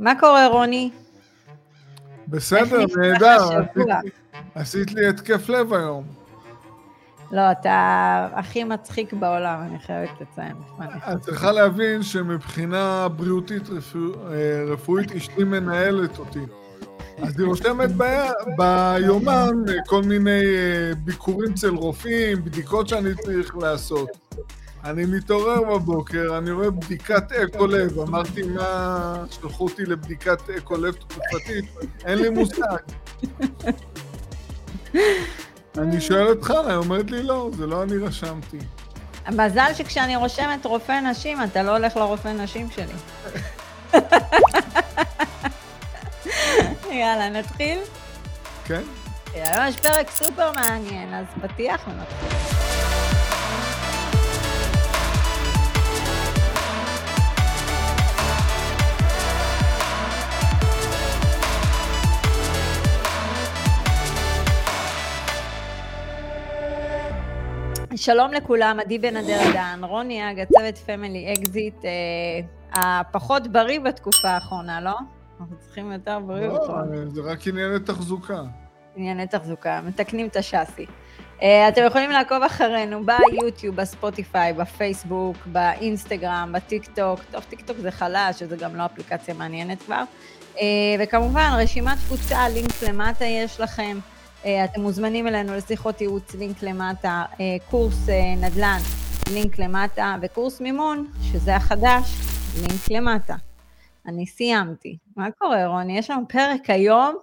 מה קורה רוני? בסדר, נהדר. עשית לי התקף לב היום. לא, אתה הכי מצחיק בעולם, אני חייבת לציין. את צריכה להבין שמבחינה בריאותית רפואית אשתי מנהלת אותי. אז היא רושמת ביומן כל מיני ביקורים אצל רופאים, בדיקות שאני צריך לעשות. אני מתעורר בבוקר, אני רואה בדיקת אקולב, אמרתי מה, שלחו אותי לבדיקת אקולב תקופתית, אין לי מושג. אני שואל אותך, היא אומרת לי לא, זה לא אני רשמתי. מזל שכשאני רושמת רופא נשים, אתה לא הולך לרופא נשים שלי. יאללה, נתחיל? כן. יאללה, יש פרק סופר מעניין, אז פתיח ונתחיל. שלום לכולם, עדי בן אדרדן, רוני, הצוות פמילי אקזיט, הפחות בריא בתקופה האחרונה, לא? אנחנו צריכים יותר בריא אותו. לא, זה רק ענייני תחזוקה. ענייני תחזוקה, מתקנים את השאסי. אתם יכולים לעקוב אחרינו ביוטיוב, בספוטיפיי, בפייסבוק, באינסטגרם, בטיקטוק. טוב, טיקטוק זה חלש, שזה גם לא אפליקציה מעניינת כבר. וכמובן, רשימת תפוצה, לינק למטה יש לכם. אתם מוזמנים אלינו לשיחות ייעוץ, לינק למטה, קורס נדל"ן, לינק למטה, וקורס מימון, שזה החדש, לינק למטה. אני סיימתי. מה קורה, רוני? יש לנו פרק היום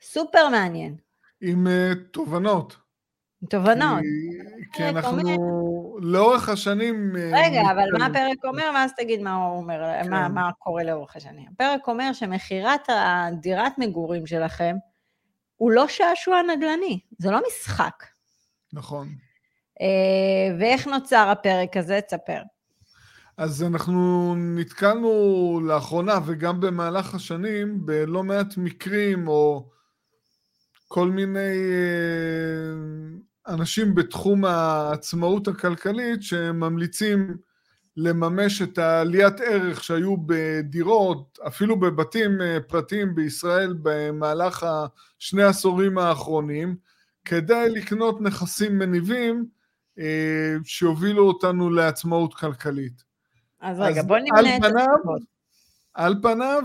סופר מעניין. עם תובנות. תובנות. כי אנחנו לאורך השנים... רגע, אבל מה הפרק אומר? ואז תגיד מה הוא אומר, מה קורה לאורך השנים. הפרק אומר שמחירת הדירת מגורים שלכם, הוא לא שעשוע נדלני, זה לא משחק. נכון. ואיך נוצר הפרק הזה? תספר. אז אנחנו נתקלנו לאחרונה וגם במהלך השנים, בלא מעט מקרים או כל מיני אנשים בתחום העצמאות הכלכלית, שממליצים לממש את העליית ערך שהיו בדירות, אפילו בבתים פרטיים בישראל במהלך שני העשורים האחרונים, כדי לקנות נכסים מניבים שיובילו אותנו לעצמאות כלכלית. אז רגע, בוא נמנה את התשובות. על פניו,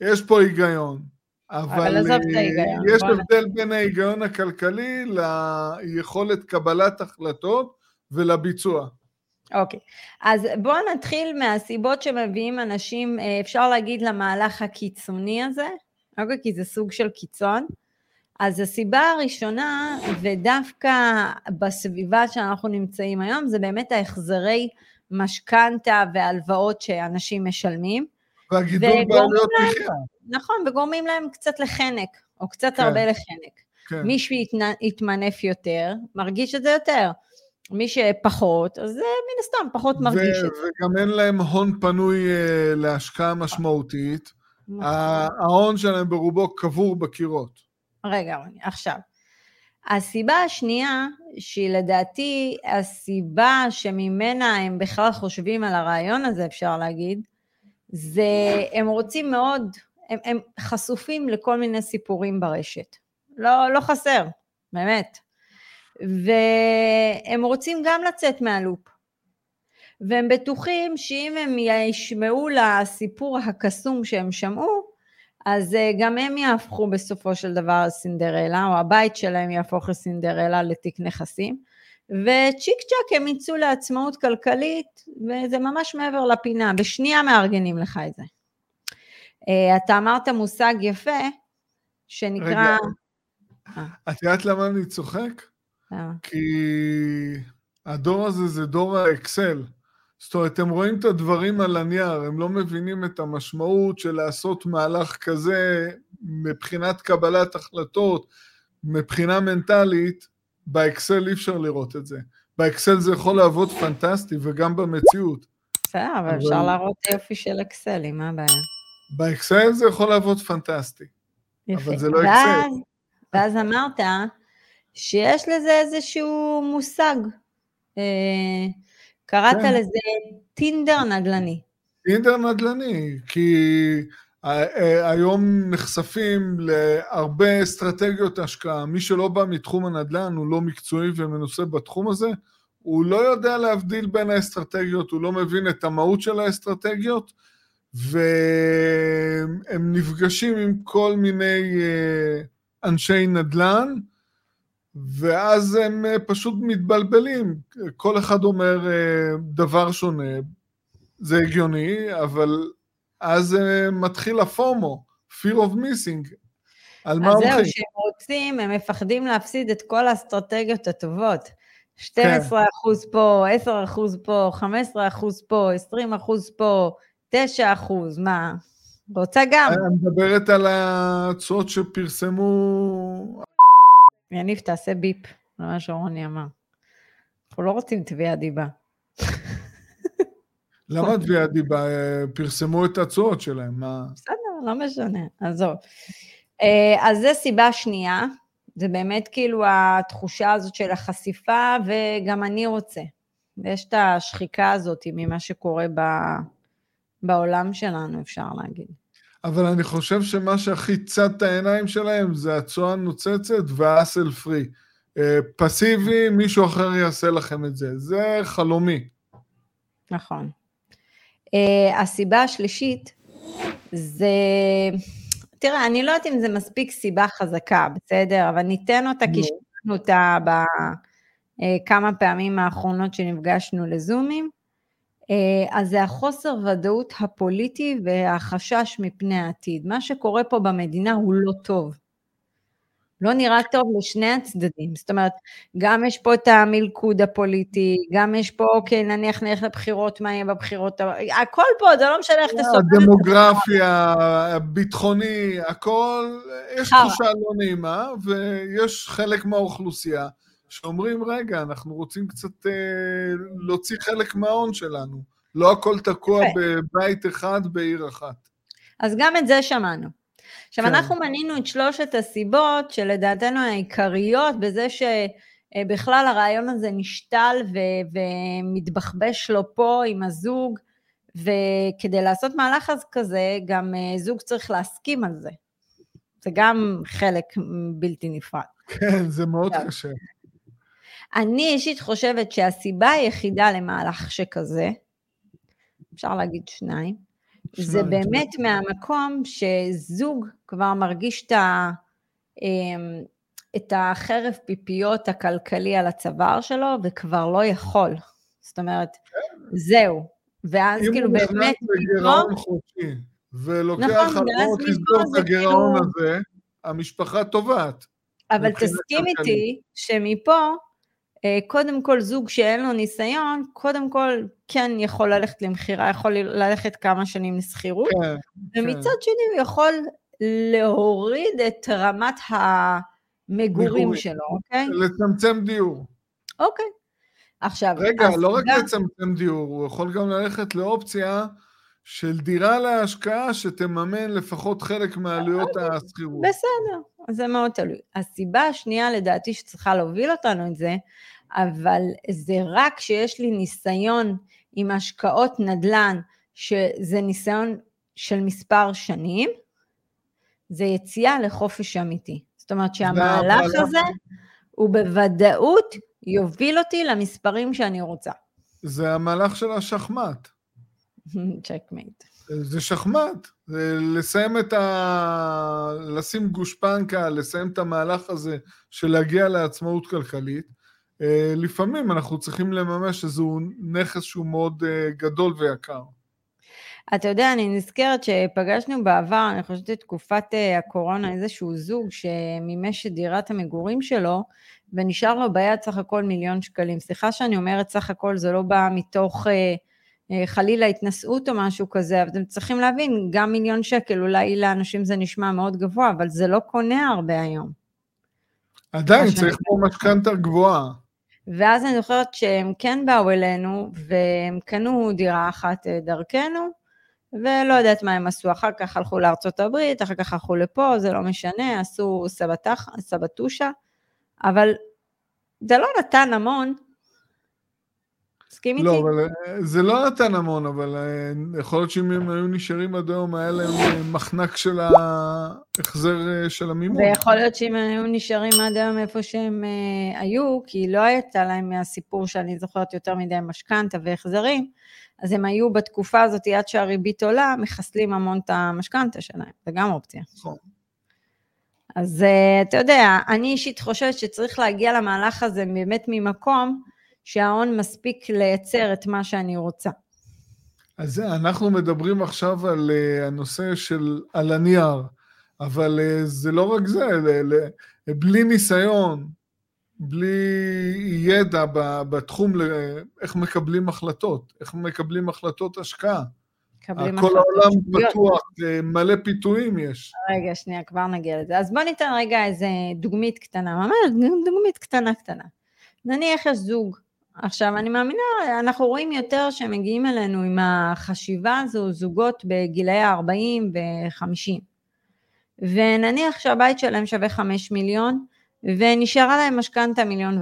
יש פה היגיון. אבל עזוב את ההיגיון. יש הבדל בין ההיגיון הכלכלי ליכולת קבלת החלטות ולביצוע. אוקיי, אז בואו נתחיל מהסיבות שמביאים אנשים, אפשר להגיד למהלך הקיצוני הזה, אוקיי, כי זה סוג של קיצון, אז הסיבה הראשונה, ודווקא בסביבה שאנחנו נמצאים היום, זה באמת ההחזרי משכנתה והלוואות שאנשים משלמים. והגידול בעלויות מחיה. נכון, וגורמים להם קצת לחנק, או קצת כן. הרבה לחנק. כן. מישהו יתמנף יותר, מרגיש את זה יותר. מי שפחות, אז זה מן הסתם פחות מרגיש את זה. וגם אין להם הון פנוי להשקעה משמעותית, ההון שלהם ברובו קבור בקירות. רגע, עכשיו, הסיבה השנייה, שהיא לדעתי הסיבה שממנה הם בכלל חושבים על הרעיון הזה, אפשר להגיד, זה הם רוצים מאוד, הם חשופים לכל מיני סיפורים ברשת. לא חסר, באמת. והם רוצים גם לצאת מהלופ, והם בטוחים שאם הם ישמעו לסיפור הקסום שהם שמעו, אז גם הם יהפכו בסופו של דבר לסינדרלה, או הבית שלהם יהפוך לסינדרלה לתיק נכסים, וצ'יק צ'ק הם יצאו לעצמאות כלכלית, וזה ממש מעבר לפינה, בשנייה מארגנים לך את זה. אתה אמרת מושג יפה, שנקרא... רגע, את יודעת למה אני צוחק? כי הדור הזה זה דור האקסל, זאת אומרת, הם רואים את הדברים על הנייר, הם לא מבינים את המשמעות של לעשות מהלך כזה מבחינת קבלת החלטות, מבחינה מנטלית, באקסל אי אפשר לראות את זה, באקסל זה יכול לעבוד פנטסטי וגם במציאות. בסדר, אבל אפשר להראות יופי של אקסל, מה הבעיה? באקסל זה יכול לעבוד פנטסטי, אבל זה לא אקסל. ואז אמרת, שיש לזה איזשהו מושג, קראת לזה טינדר נדלני. טינדר נדלני, כי היום נחשפים להרבה אסטרטגיות השקעה. מי שלא בא מתחום הנדלן, הוא לא מקצועי ומנוסה בתחום הזה, הוא לא יודע להבדיל בין האסטרטגיות, הוא לא מבין את המהות של האסטרטגיות, והם נפגשים עם כל מיני אנשי נדלן, ואז הם פשוט מתבלבלים. כל אחד אומר דבר שונה, זה הגיוני, אבל אז מתחיל הפומו, fear of missing. אז זהו, שהם רוצים, הם מפחדים להפסיד את כל האסטרטגיות הטובות. 12% פה, 10% פה, 15% פה, 20% פה, 9%, מה? רוצה גם. אני מדברת על הצעות שפרסמו... יניב, תעשה ביפ, לא מה שרוני אמר. אנחנו לא רוצים תביעת דיבה. למה תביעת דיבה? פרסמו את הצעות שלהם. בסדר, לא משנה, עזוב. אז זה סיבה שנייה, זה באמת כאילו התחושה הזאת של החשיפה, וגם אני רוצה. יש את השחיקה הזאת ממה שקורה בעולם שלנו, אפשר להגיד. אבל אני חושב שמה שהכי צד את העיניים שלהם, זה הצועה הנוצצת והאסל פרי. פסיבי, מישהו אחר יעשה לכם את זה. זה חלומי. נכון. הסיבה השלישית, זה... תראה, אני לא יודעת אם זה מספיק סיבה חזקה, בסדר? אבל ניתן אותה, כי שמענו אותה בכמה פעמים האחרונות שנפגשנו לזומים, אז זה החוסר ודאות הפוליטי והחשש מפני העתיד. מה שקורה פה במדינה הוא לא טוב. לא נראה טוב לשני הצדדים. זאת אומרת, גם יש פה את המלכוד הפוליטי, גם יש פה, אוקיי, נניח לבחירות, מה יהיה בבחירות, הכל פה, זה לא משנה איך תסובב. הדמוגרפיה, הביטחוני, הכל, יש תחושה לא נעימה, ויש חלק מהאוכלוסייה, שאומרים, רגע, אנחנו רוצים קצת להוציא חלק מההון שלנו, לא הכל תקוע בבית אחד, בעיר אחת. אז גם את זה שמענו. עכשיו, כן. אנחנו מנינו את שלושת הסיבות שלדעתנו העיקריות, בזה שבכלל הרעיון הזה נשתל ומתבחבש לו פה עם הזוג, וכדי לעשות מהלך אז כזה, גם זוג צריך להסכים על זה. זה גם חלק בלתי נפרד. כן, זה מאוד קשה. אני אישית חושבת שהסיבה היחידה למהלך שכזה, אפשר להגיד שניים, זה באמת מהמקום שזוג כבר מרגיש את החרב פיפיות הכלכלי על הצוואר שלו, וכבר לא יכול. זאת אומרת, זהו. ואז כאילו באמת... אם הוא נכנס בגירעון חופשי, ולוקח הלאות לסגור את הגירעון הזה, המשפחה טובעת. אבל תסכים איתי שמפה, קודם כל זוג שאין לו ניסיון, קודם כל כן יכול ללכת למחירה, יכול ללכת כמה שנים לסחירות, ומצד שני הוא יכול להוריד את רמת המגורים שלו, אוקיי? לצמצם דיור. אוקיי. עכשיו... רגע, לא רק לצמצם דיור, הוא יכול גם ללכת לאופציה של דירה להשקעה, שתממן לפחות חלק מעלויות הסחירות. בסדר, זה מאוד תלוי. הסיבה השנייה לדעתי שצריכה להוביל אותנו את זה, אבל זה רק שיש לי ניסיון עם השקעות נדל"ן, שזה ניסיון של מספר שנים, זה יציאה לחופש אמיתי. זאת אומרת שהמהלך הזה, הוא בוודאות יוביל אותי למספרים שאני רוצה. זה המהלך של השחמט. צ'קמייט. זה שחמט, זה לסיים את ה... לשים גושפנקה, לסיים את המהלך הזה של להגיע לעצמאות כלכלית, לפעמים אנחנו צריכים לממש שזהו נכס שהוא מאוד גדול ויקר. אתה יודע, אני נזכרת שפגשנו בעבר, אני חושבת את תקופת הקורונה, איזשהו זוג שמימש את דירת המגורים שלו, ונשאר לו ביד סך הכל 1,000,000 שקלים. סליחה שאני אומרת סך הכל, זה לא בא מתוך... חלילה התנסות או משהו כזה, אבל אתם צריכים להבין, גם 1,000,000 שקל, אולי לאנשים זה נשמע מאוד גבוה, אבל זה לא קונה הרבה היום. עדיין, צריך פה משכנתה גבוהה. ואז אני זוכרת שהם כן באו אלינו, והם קנו דירה אחת דרכנו, ולא יודעת מה הם עשו, אחר כך הלכו לארצות הברית, אחר כך הלכו לפה, זה לא משנה, עשו סבתושה, אבל זה לא נתן המון, תסכים איתי? לא, אבל זה לא נתן המון, אבל יכול להיות שאם הם היו נשארים עד היום, היה להם מחנק של ההחזר של המימון. ויכול להיות שאם היו נשארים עד היום איפה שהם היו, כי לא הייתה להם מהסיפור שאני זוכרת יותר מדי משכנתה והחזרים, אז הם היו בתקופה הזאת עד שהריבית עולה, מחסלים המון את המשכנתה שלהם, זה גם אופציה. נכון. אז אתה יודע, אני אישית חושבת שצריך להגיע למהלך הזה באמת ממקום שההון מספיק לייצר את מה שאני רוצה. אז אנחנו מדברים עכשיו על הנושא של על הנייר, אבל זה לא רק זה, בלי ניסיון, בלי ידע בתחום איך מקבלים החלטות, איך מקבלים החלטות השקעה. כל העולם בטוח, מלא פיתויים יש. רגע, שנייה, כבר נגיע לזה. אז בוא ניתן רגע איזה דוגמית קטנה, ממש דוגמית קטנה. נניח יש זוג, עכשיו אני מאמינה, אנחנו רואים יותר שמגיעים אלינו עם החשיבה הזו, זוגות בגילאי 40 ו-50. ונניח שהבית שלהם שווה 5 מיליון, ונשארה להם משכנתה 1.5 מיליון.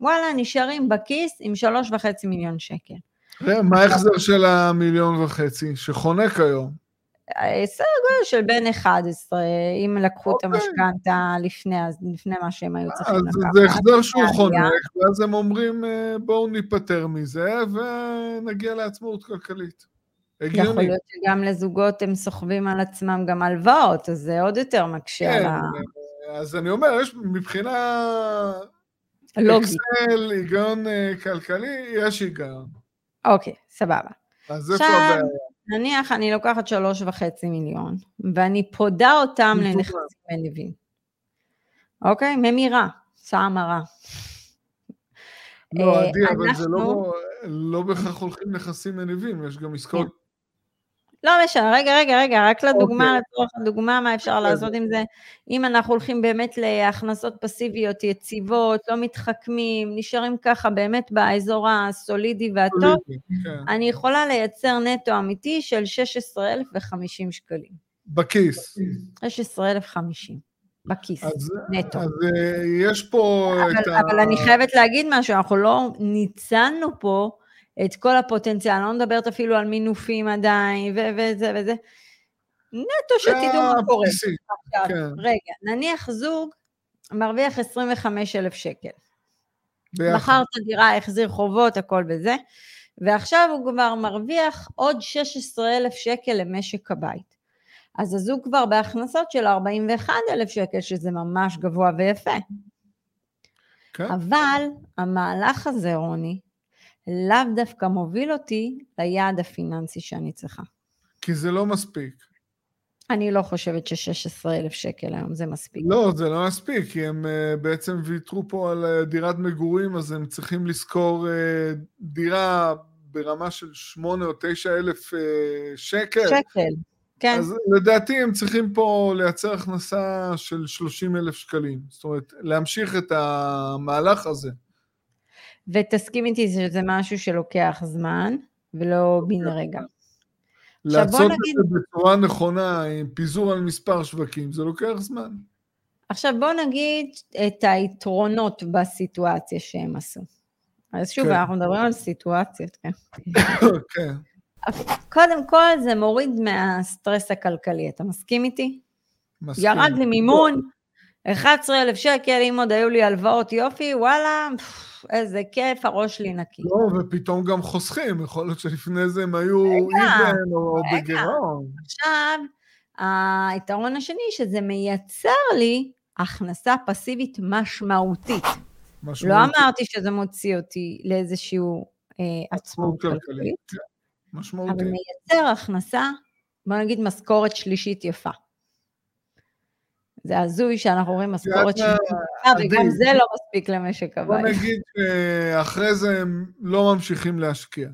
וואלה, נשארים בכיס עם 3.5 מיליון שקל. מה ההחזר של 1.5 מיליון, שחונק היום? סדר גודל של בין 11, אם לקחו את המשכנתה לפני מה שהם היו צריכים לקחת. אז זה החזר שהוא חונק, ואז הם אומרים, בואו ניפטר מזה, ונגיע לעצמאות כלכלית. יכול להיות שגם לזוגות הם סוחבים על עצמם גם הלוואות, אז זה עוד יותר מקשה. אז אני אומר, יש מבחינה אקסל, היגיון כלכלי, יש היגיון. אוקיי, סבבה. אז עכשיו, נניח אני לוקחת 3.5 מיליון, ואני פודה אותם לנכסים מניבים. אוקיי? ממירה, צעמרה. לא, עדי, אבל זה לא בכך הולכים נכסים מניבים, יש גם עסקאות. לא משנה, רגע, רק לדוגמה, לתורך הדוגמה, מה אפשר לעשות עם זה? אם אנחנו הולכים באמת להכנסות פסיביות, יציבות, לא מתחכמים, נשארים ככה באמת באזור הסולידי והטוב, אני יכולה לייצר נטו אמיתי של 16,050 שקלים. בכיס. 16,050, בכיס, נטו. אז יש פה את ה... אבל אני חייבת להגיד משהו, אנחנו לא ניצלנו פה, את כל הפוטנציאל, לא מדברת אפילו על מינופים עדיין, וזה וזה, נטו שתדעו מה קורה. רגע, נניח זוג, מרוויח 25,000 שקל, מחר את הדירה, החזיר חובות, הכל בזה, ועכשיו הוא כבר מרוויח עוד 16,000 שקל למשק הבית, אז הזוג כבר בהכנסות של 41,000 שקל, שזה ממש גבוה ויפה, אבל המהלך הזה, רוני, לאו דווקא מוביל אותי ליעד הפיננסי שאני צריכה. כי זה לא מספיק. אני לא חושבת ש16,000 שקל היום זה מספיק. לא, זה לא מספיק, כי הם בעצם ויתרו פה על דירת מגורים, אז הם צריכים לשכור דירה ברמה של 8 או 9,000 שקל. שקל, כן. אז לדעתי הם צריכים פה לייצר הכנסה של 30,000 שקלים. זאת אומרת, להמשיך את המהלך הזה. ותסכים איתי שזה משהו שלוקח זמן, ולא בין רגע. לעשות את זה בצורה נכונה, עם פיזור על מספר שווקים, זה לוקח זמן. עכשיו בוא נגיד את היתרונות בסיטואציה שהם עשו. אז שוב, אנחנו מדברים על סיטואציות, כן. כן. קודם כל זה מוריד מהסטרס הכלכלי, אתה מסכים איתי? מסכים. ירד לי מימון, 11,000 שקל, אם עוד היו לי הלוואות יופי, וואלה, איזה כיף, הראש לי נקי. לא, ופתאום גם חוסכים, יכול להיות שלפני זה הם היו איבן או בגרעון. עכשיו, היתרון השני, שזה מייצר לי הכנסה פסיבית משמעותית. לא אמרתי שזה מוציא אותי לאיזשהו עצמאות כלכלית, אבל מייצר הכנסה, בוא נגיד משכורת שלישית יפה. זה הזוי שאנחנו רואים משכורת שלישית יפה, וגם זה לא מספיק למשק הבית. בוא נגיד שאחרי זה הם לא ממשיכים להשקיע.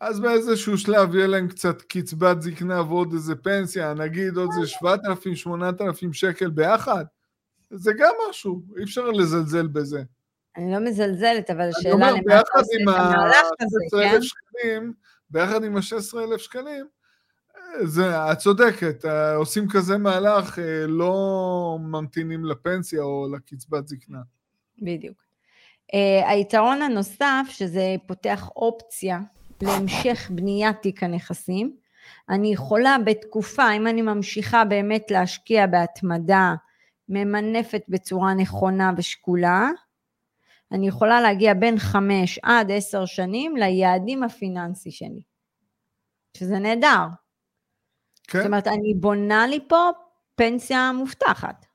אז באיזשהו שלב יהיה להם קצת קצבת זקנה ועוד איזה פנסיה, נגיד עוד זה 7,000-8,000 שקל ביחד, זה גם משהו, אי אפשר לזלזל בזה. אני לא מזלזלת, אבל השאלה למה אתה עושה את המהלך הזה, כן? ביחד עם ה-16,000 שקלים, זה, את צודקת, עושים כזה מהלך, לא ממתינים לפנסיה או לקצבת זקנה. בדיוק. היתרון הנוסף, שזה פותח אופציה להמשך בניית תיק הנכסים. אני יכולה בתקופה, אם אני ממשיכה באמת להשקיע בהתמדה, ממנפת בצורה נכונה ושקולה, אני יכולה להגיע בין 5 עד 10 שנים ליעדים הפיננסי שלי. שזה נהדר. כן. זאת אומרת, אני בונה לי פה פנסיה מובטחת.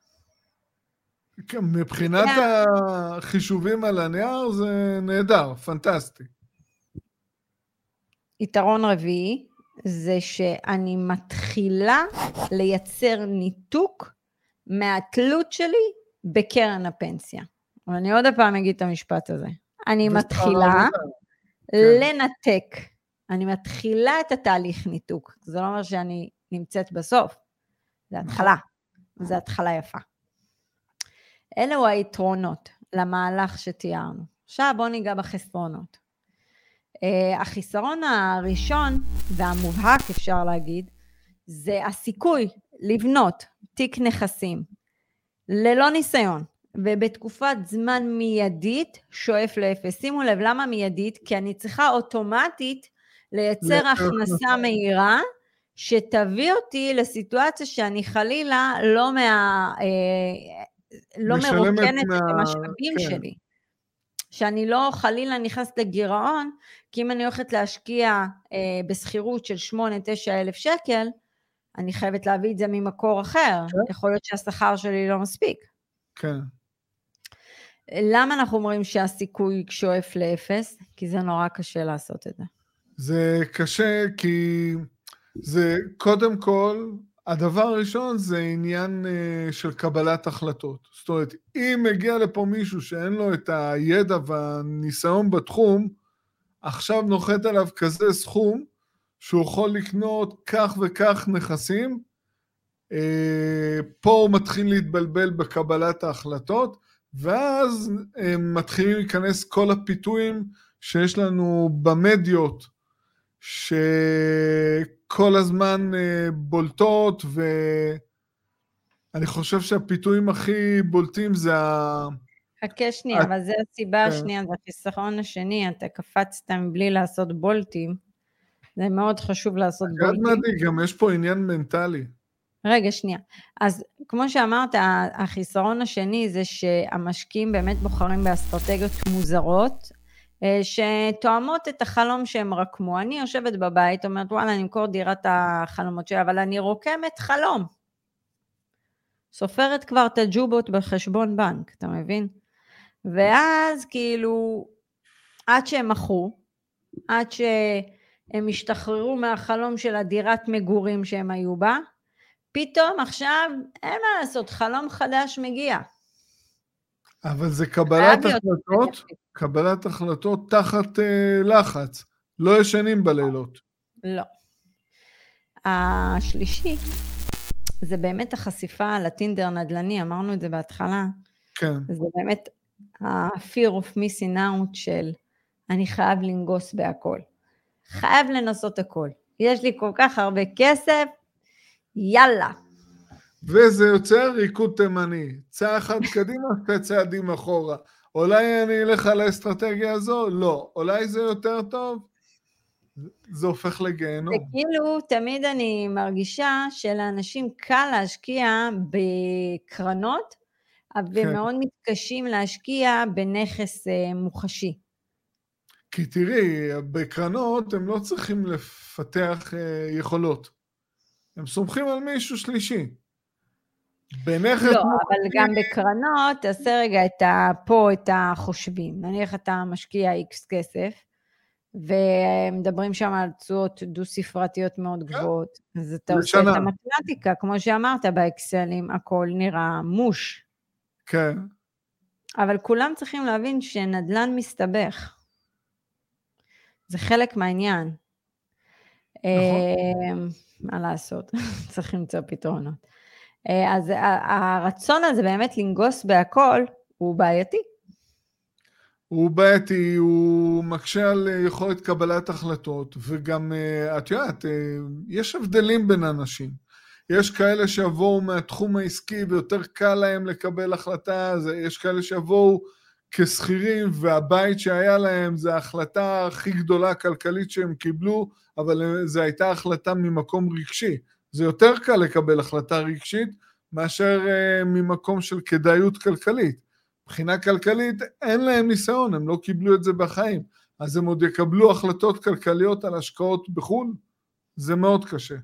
מבחינת החישובים על הנייר זה נהדר, פנטסטי. יתרון רביעי זה שאני מתחילה לייצר ניתוק מהתלות שלי בקרן הפנסיה. אבל אני עוד הפעם אגיד את המשפט הזה. אני מתחילה לנתק. אני מתחילה את התהליך ניתוק. זה לא אומר שאני נמצאת בסוף. זה התחלה. זה התחלה יפה. אלו היתרונות למהלך שתיארנו. עכשיו בואו ניגע בחסרונות. החיסרון הראשון והמובהק אפשר להגיד, זה הסיכוי לבנות תיק נכסים ללא ניסיון, ובתקופת זמן מיידית שואף לאפס. שימו לב למה מיידית, כי אני צריכה אוטומטית לייצר הכנסה מהירה, שתביא אותי לסיטואציה שאני חלילה לא מה... לא מרוקנת את המשאבים שלי, שאני לא חלילה נכנסת לגירעון, כי אם אני הולכת להשקיע בסחירות של 8,000-9,000 שקל, אני חייבת להביא את זה ממקור אחר, יכול להיות שהשכר שלי לא מספיק. כן. למה אנחנו אומרים שהסיכוי שואף לאפס? כי זה נורא קשה לעשות את זה. זה קשה כי זה קודם כל, הדבר הראשון זה עניין של קבלת החלטות. זאת אומרת, אם מגיע לפה מישהו שאין לו את הידע והניסיון בתחום, עכשיו נוחת עליו כזה סכום, שהוא יכול לקנות כך וכך נכסים, פה הוא מתחיל להתבלבל בקבלת ההחלטות, ואז מתחילים להיכנס כל הפיתויים שיש לנו במדיות, כל הזמן בולטות, ואני חושב שהפיתויים הכי בולטים זה חכה שנייה, אבל זה הסיבה השנייה, זה החיסרון השני, אתה קפצת מבלי לעשות בולטים, זה מאוד חשוב לעשות בולטים. גם יש פה עניין מנטלי. רגע שנייה, אז כמו שאמרת, החיסרון השני זה שהמשקיעים באמת בוחרים באסטרטגיות מוזרות, שתואמות את החלום שהם רקמו. אני יושבת בבית, אומרת, וואלה, אני אמכור דירת החלומות שלי, אבל אני רוקמת חלום. סופרת כבר את הג'ובות בחשבון בנק, אתה מבין? ואז כאילו, עד שהם מכרו, עד שהם השתחררו מהחלום של הדירת מגורים שהם היו בה, פתאום עכשיו אין מה לעשות, חלום חדש מגיע. אבל זה קבלת החלטות, קבלת החלטות תחת לחץ, לא ישנים בלילות. לא. השלישי, זה באמת החשיפה לטינדר נדלני, אמרנו את זה בהתחלה. כן. זה באמת ה-fear of missing out של, אני חייב לנגוס בהכל. חייב לנסות הכל. יש לי כל כך הרבה כסף, יאללה. וזה יוצר ריקוד תימני, צעד אחד קדימה, צעדים אחורה. אולי אני אלך על האסטרטגיה הזו? לא. אולי זה יותר טוב? זה הופך לגיהנום. וכאילו, תמיד אני מרגישה שלאנשים קל להשקיע בקרנות, ומאוד מתקשים להשקיע בנכס מוחשי. כי תראי, בקרנות הם לא צריכים לפתח יכולות. הם סומכים על מישהו שלישי. לא, אבל גם בקרנות, תעשה רגע פה את החושבים, נניח אתה משקיע איקס כסף, ומדברים שם על תשואות דו-ספרתיות מאוד גבוהות, אז אתה עושה את המתמטיקה, כמו שאמרת באקסלים, הכל נראה מוש. כן. אבל כולם צריכים להבין שנדלן מסתבך. זה חלק מהעניין. נכון. מה לעשות? צריך למצוא פתרונות. אז הרצון הזה באמת לנגוס בהכל, הוא בעייתי. הוא בעייתי, הוא מקשה על יכולת קבלת החלטות, וגם, את יודעת, יש הבדלים בין אנשים. יש כאלה שיבואו מהתחום העסקי, ויותר קל להם לקבל החלטה, יש כאלה שיבואו כשכירים, והבית שהיה להם, זה ההחלטה הכי גדולה כלכלית שהם קיבלו, אבל זה הייתה החלטה ממקום רגשי. זה יותר קל לקבל החלטה רגשית, מאשר ממקום של כדאיות כלכלית. מבחינה כלכלית, אין להם ניסיון, הם לא קיבלו את זה בחיים. אז הם עוד יקבלו החלטות כלכליות על השקעות בחו"ל, זה מאוד קשה.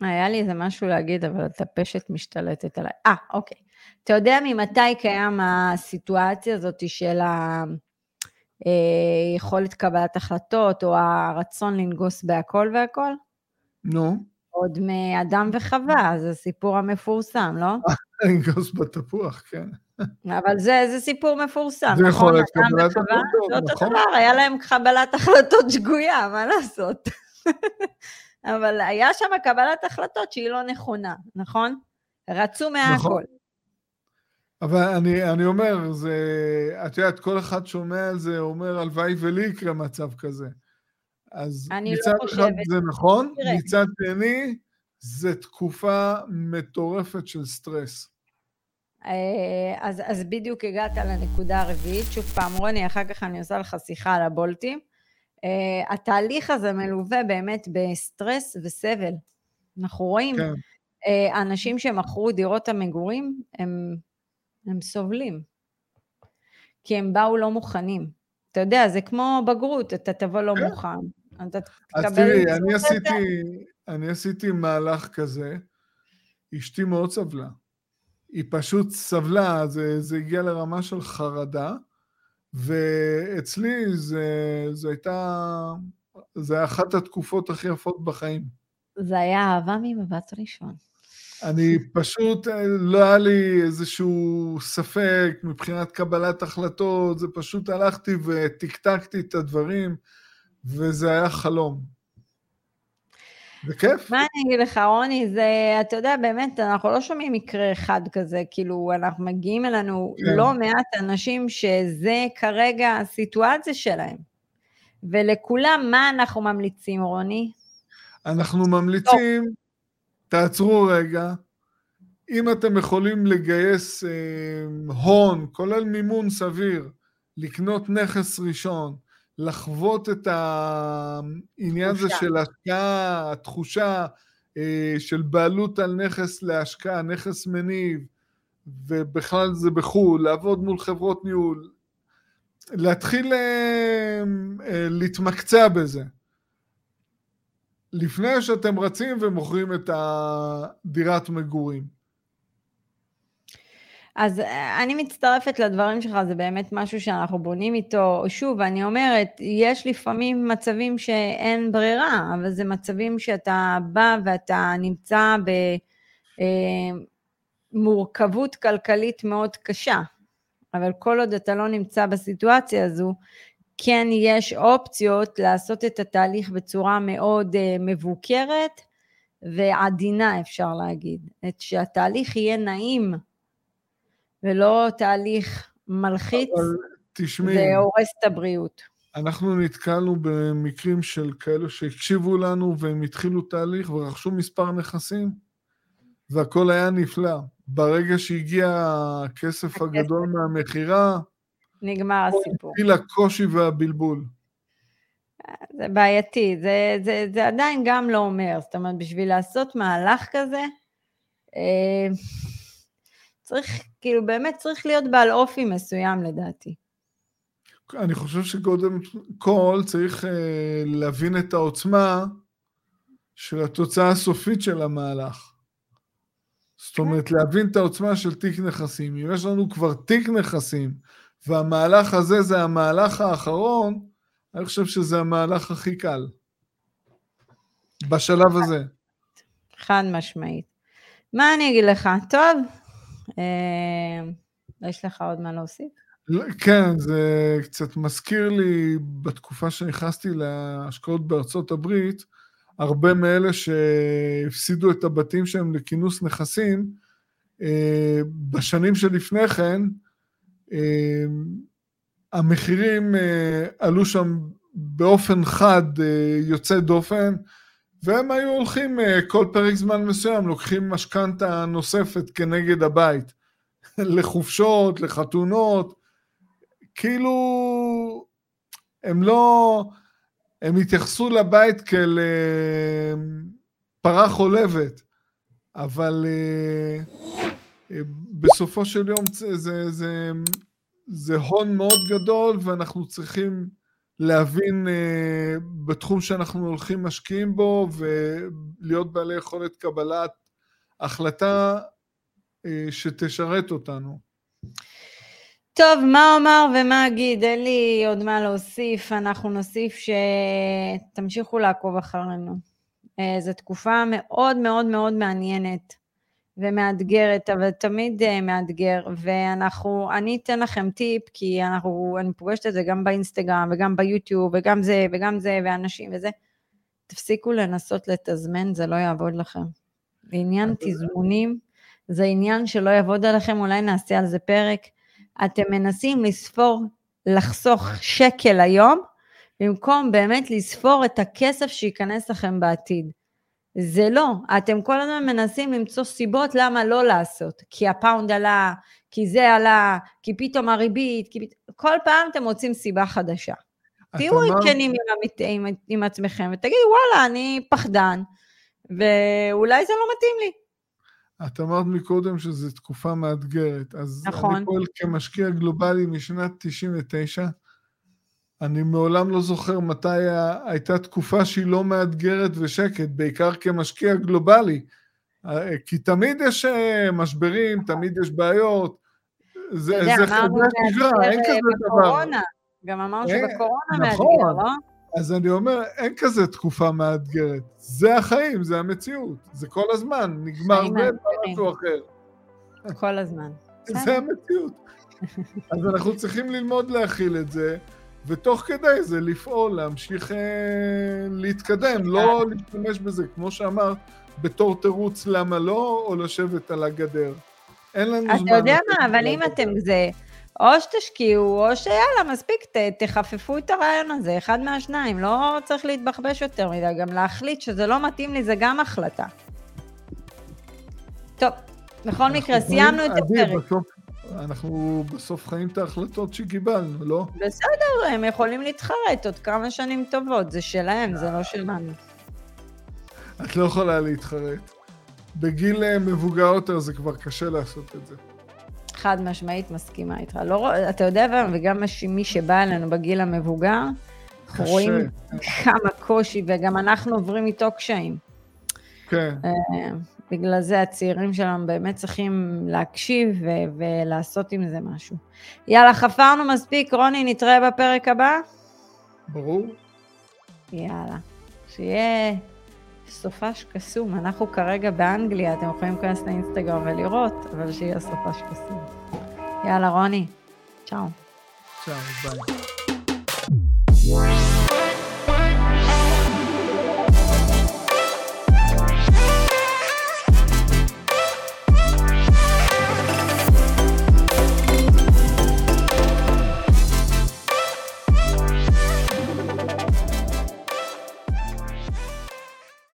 היה לי איזה משהו להגיד, אבל הטפשת משתלטת עליי. אוקיי. אתה יודע ממתי קיים הסיטואציה הזאת של היכולת קבלת החלטות, או הרצון לנגוס בהכל והכל? נו. עוד מאדם וחווה, זה סיפור המפורסם, לא? לנגוס בתפוח, כן. אבל זה סיפור מפורסם, נכון? אדם וחווה, לא תחבר, היה להם קבלת החלטות שגויה, מה לעשות? אבל היה שם קבלת החלטות שהיא לא נכונה, נכון? רצו מהכל. אבל אני אומר, את יודעת, כל אחד שומע על זה, אומר, הלוואי ולי יקרה מצב כזה. אז מצד אחד זה נכון, מצד שני, זה תקופה מטורפת של סטרס. אז בדיוק הגעת לנקודה הרביעית, שוב פעם, רוני, אחר כך אני עושה לך שיחה על הבולטים, התהליך הזה מלווה באמת בסטרס וסבל. אנחנו רואים, אנשים שמכרו דירות המגורים, הם סובלים, כי הם באו לא מוכנים. אתה יודע, זה כמו בגרות, אתה תבוא לא מוכן. אז תראי, אני עשיתי מהלך כזה, אשתי מאוד סבלה. היא פשוט סבלה, זה הגיע לרמה של חרדה, ואצלי זה היה אחת התקופות הכי יפות בחיים. זה היה אהבה ממבט ראשון. אני פשוט, לא היה לי איזשהו ספק מבחינת קבלת החלטות, זה פשוט הלכתי וטקטקתי את הדברים, וזה היה חלום. זה כיף. מה אני אגיד לך, רוני, זה, אתה יודע, באמת, אנחנו לא שומעים מקרה אחד כזה, כאילו, אנחנו מגיעים אלינו לא מעט אנשים שזה כרגע הסיטואציה שלהם. ולכולם, מה אנחנו ממליצים, רוני? אנחנו ממליצים... תעצרו רגע, אם אתם יכולים לגייס הון, כולל מימון סביר, לקנות נכס ראשון, לחוות את העניין הזה של השקעה, התחושה של בעלות על נכס להשקעה, נכס מניב, ובכלל זה בחול, לעבוד מול חברות ניהול, להתחיל להתמקצע בזה. לפני שאתם רצים ומוכרים את הדירת מגורים. אז אני מצטרפת לדברים שלך, זה באמת משהו שאנחנו בונים איתו. שוב, אני אומרת, יש לפעמים מצבים שאין ברירה, אבל זה מצבים שאתה בא ואתה נמצא במורכבות כלכלית מאוד קשה. אבל כל עוד אתה לא נמצא בסיטואציה הזו, כן יש אופציות לעשות את התהליך בצורה מאוד מבוקרת ועדינה, אפשר להגיד, שהתהליך יהיה נעים, ולא תהליך מלחיץ והורס את הבריאות. אנחנו נתקלנו במקרים של כאלו שהקשיבו לנו, והם התחילו תהליך ורכשו מספר נכסים, והכל היה נפלא. ברגע שהגיע הכסף הגדול מהמחירה, נגמר הסיפור. התחיל הקושי והבלבול. זה בעייתי, זה עדיין גם לא אומר, זאת אומרת, בשביל לעשות מהלך כזה, צריך, כאילו באמת צריך להיות בעל אופי מסוים לדעתי. אני חושב שקודם כל צריך להבין את העוצמה של התוצאה הסופית של המהלך. זאת אומרת, להבין את העוצמה של תיק נכסים. אם יש לנו כבר תיק נכסים, והמהלך הזה זה המהלך האחרון, אני חושב שזה המהלך הכי קל. בשלב הזה. חד משמעית. מה אני אגיד לך? טוב? יש לך עוד מה להוסיף? כן, זה קצת מזכיר לי, בתקופה שנכנסתי להשקעות בארצות הברית, הרבה מאלה שהפסידו את הבתים שהם לכינוס נכסים, בשנים שלפני כן, המחירים עלו שם באופן חד, יוצא דופן, והם היו הולכים כל פרק זמן מסוים, לוקחים משכנתה נוספת כנגד הבית, לחופשות, לחתונות, כאילו, הם לא, הם התייחסו לבית כאל פרה חולבת, אבל בסופו של יום זה הון מאוד גדול, ואנחנו צריכים להבין בתחום שאנחנו הולכים משקיעים בו, ולהיות בעלי יכולת קבלת החלטה שתשרת אותנו. טוב, מה אומר ומה אגיד? אין לי עוד מה להוסיף, אנחנו נוסיף שתמשיכו לעקוב אחרינו. זו תקופה מאוד מאוד מאוד מעניינת ומאתגרת, אבל תמיד מאתגר, ואני אתן לכם טיפ, כי אני פוגשת את זה גם באינסטגרם וגם ביוטיוב וגם זה וגם זה ואנשים וזה. תפסיקו לנסות לתזמן, זה לא יעבוד לכם. בעניין תזמונים, זה עניין שלא יעבוד עליכם, אולי נעשה על זה פרק. אתם מנסים לספור, לחסוך שקל היום, במקום באמת לספור את הכסף שייכנס לכם בעתיד. זה לא, אתם כל הזמן מנסים למצוא סיבות למה לא לעשות, כי הפאונד עלה, כי זה עלה, כי פתאום הריבית, כי כל פעם אתם מוצאים סיבה חדשה. תהיו עדכנים עם עצמכם, ותגידו וואלה, אני פחדן, ואולי זה לא מתאים לי. את אמרת מקודם שזו תקופה מאתגרת, אז נכון. אני פועל כמשקיע גלובלי משנת 99, אני מעולם לא זוכר מתי הייתה תקופה שהיא לא מאתגרת ושקט, בעיקר כמשקיע גלובלי, כי תמיד יש משברים, תמיד יש בעיות, זה חדש שגרה, אין כזה דבר. גם אמרנו שבקורונה מאתגר, לא? אז אני אומר, אין כזה תקופה מאתגרת, זה החיים, זה המציאות, זה כל הזמן, נגמר משהו אחר. כל הזמן. זה המציאות. אז אנחנו צריכים ללמוד להכיל את זה, ותוך כדי זה לפעול, להמשיך להתקדם, לא להתמש בזה, כמו שאמרת, בתור תירוץ למה לא, או לשבת על הגדר. אין לנו זמן. אתה יודע מה, אבל אם אתם זה... או שתשקיעו, או שיאללה, מספיק, תחפפו את הרעיון הזה, אחד מהשניים, לא צריך להתבחבש יותר מדי, גם להחליט שזה לא מתאים לי, זה גם החלטה. טוב, בכל מקרה, סיימנו את הפרק. אנחנו בסוף חיים את ההחלטות שקיבלנו, לא? בסדר, הם יכולים להתחרט עוד כמה שנים טובות, זה שלהם, זה לא שלנו. את לא יכולה להתחרט. בגיל מבוגר יותר זה כבר קשה לעשות את זה. חד משמעית מסכימה איתך. לא, אתה יודע, וגם מי שבא אלינו בגיל המבוגר, אנחנו רואים כמה קושי, וגם אנחנו עוברים איתו קשיים. כן. בגלל זה הצעירים שלנו באמת צריכים להקשיב ולעשות עם זה משהו. יאללה, חפרנו מספיק, רוני, נתראה בפרק הבא? ברור. יאללה. שיהיה סופש קסום, אנחנו כרגע באנגליה, אתם יכולים להיכנס לאינסטגרם ולראות, אבל שיהיה סופש קסום. יאללה רוני, צ'או. צ'או, ביי.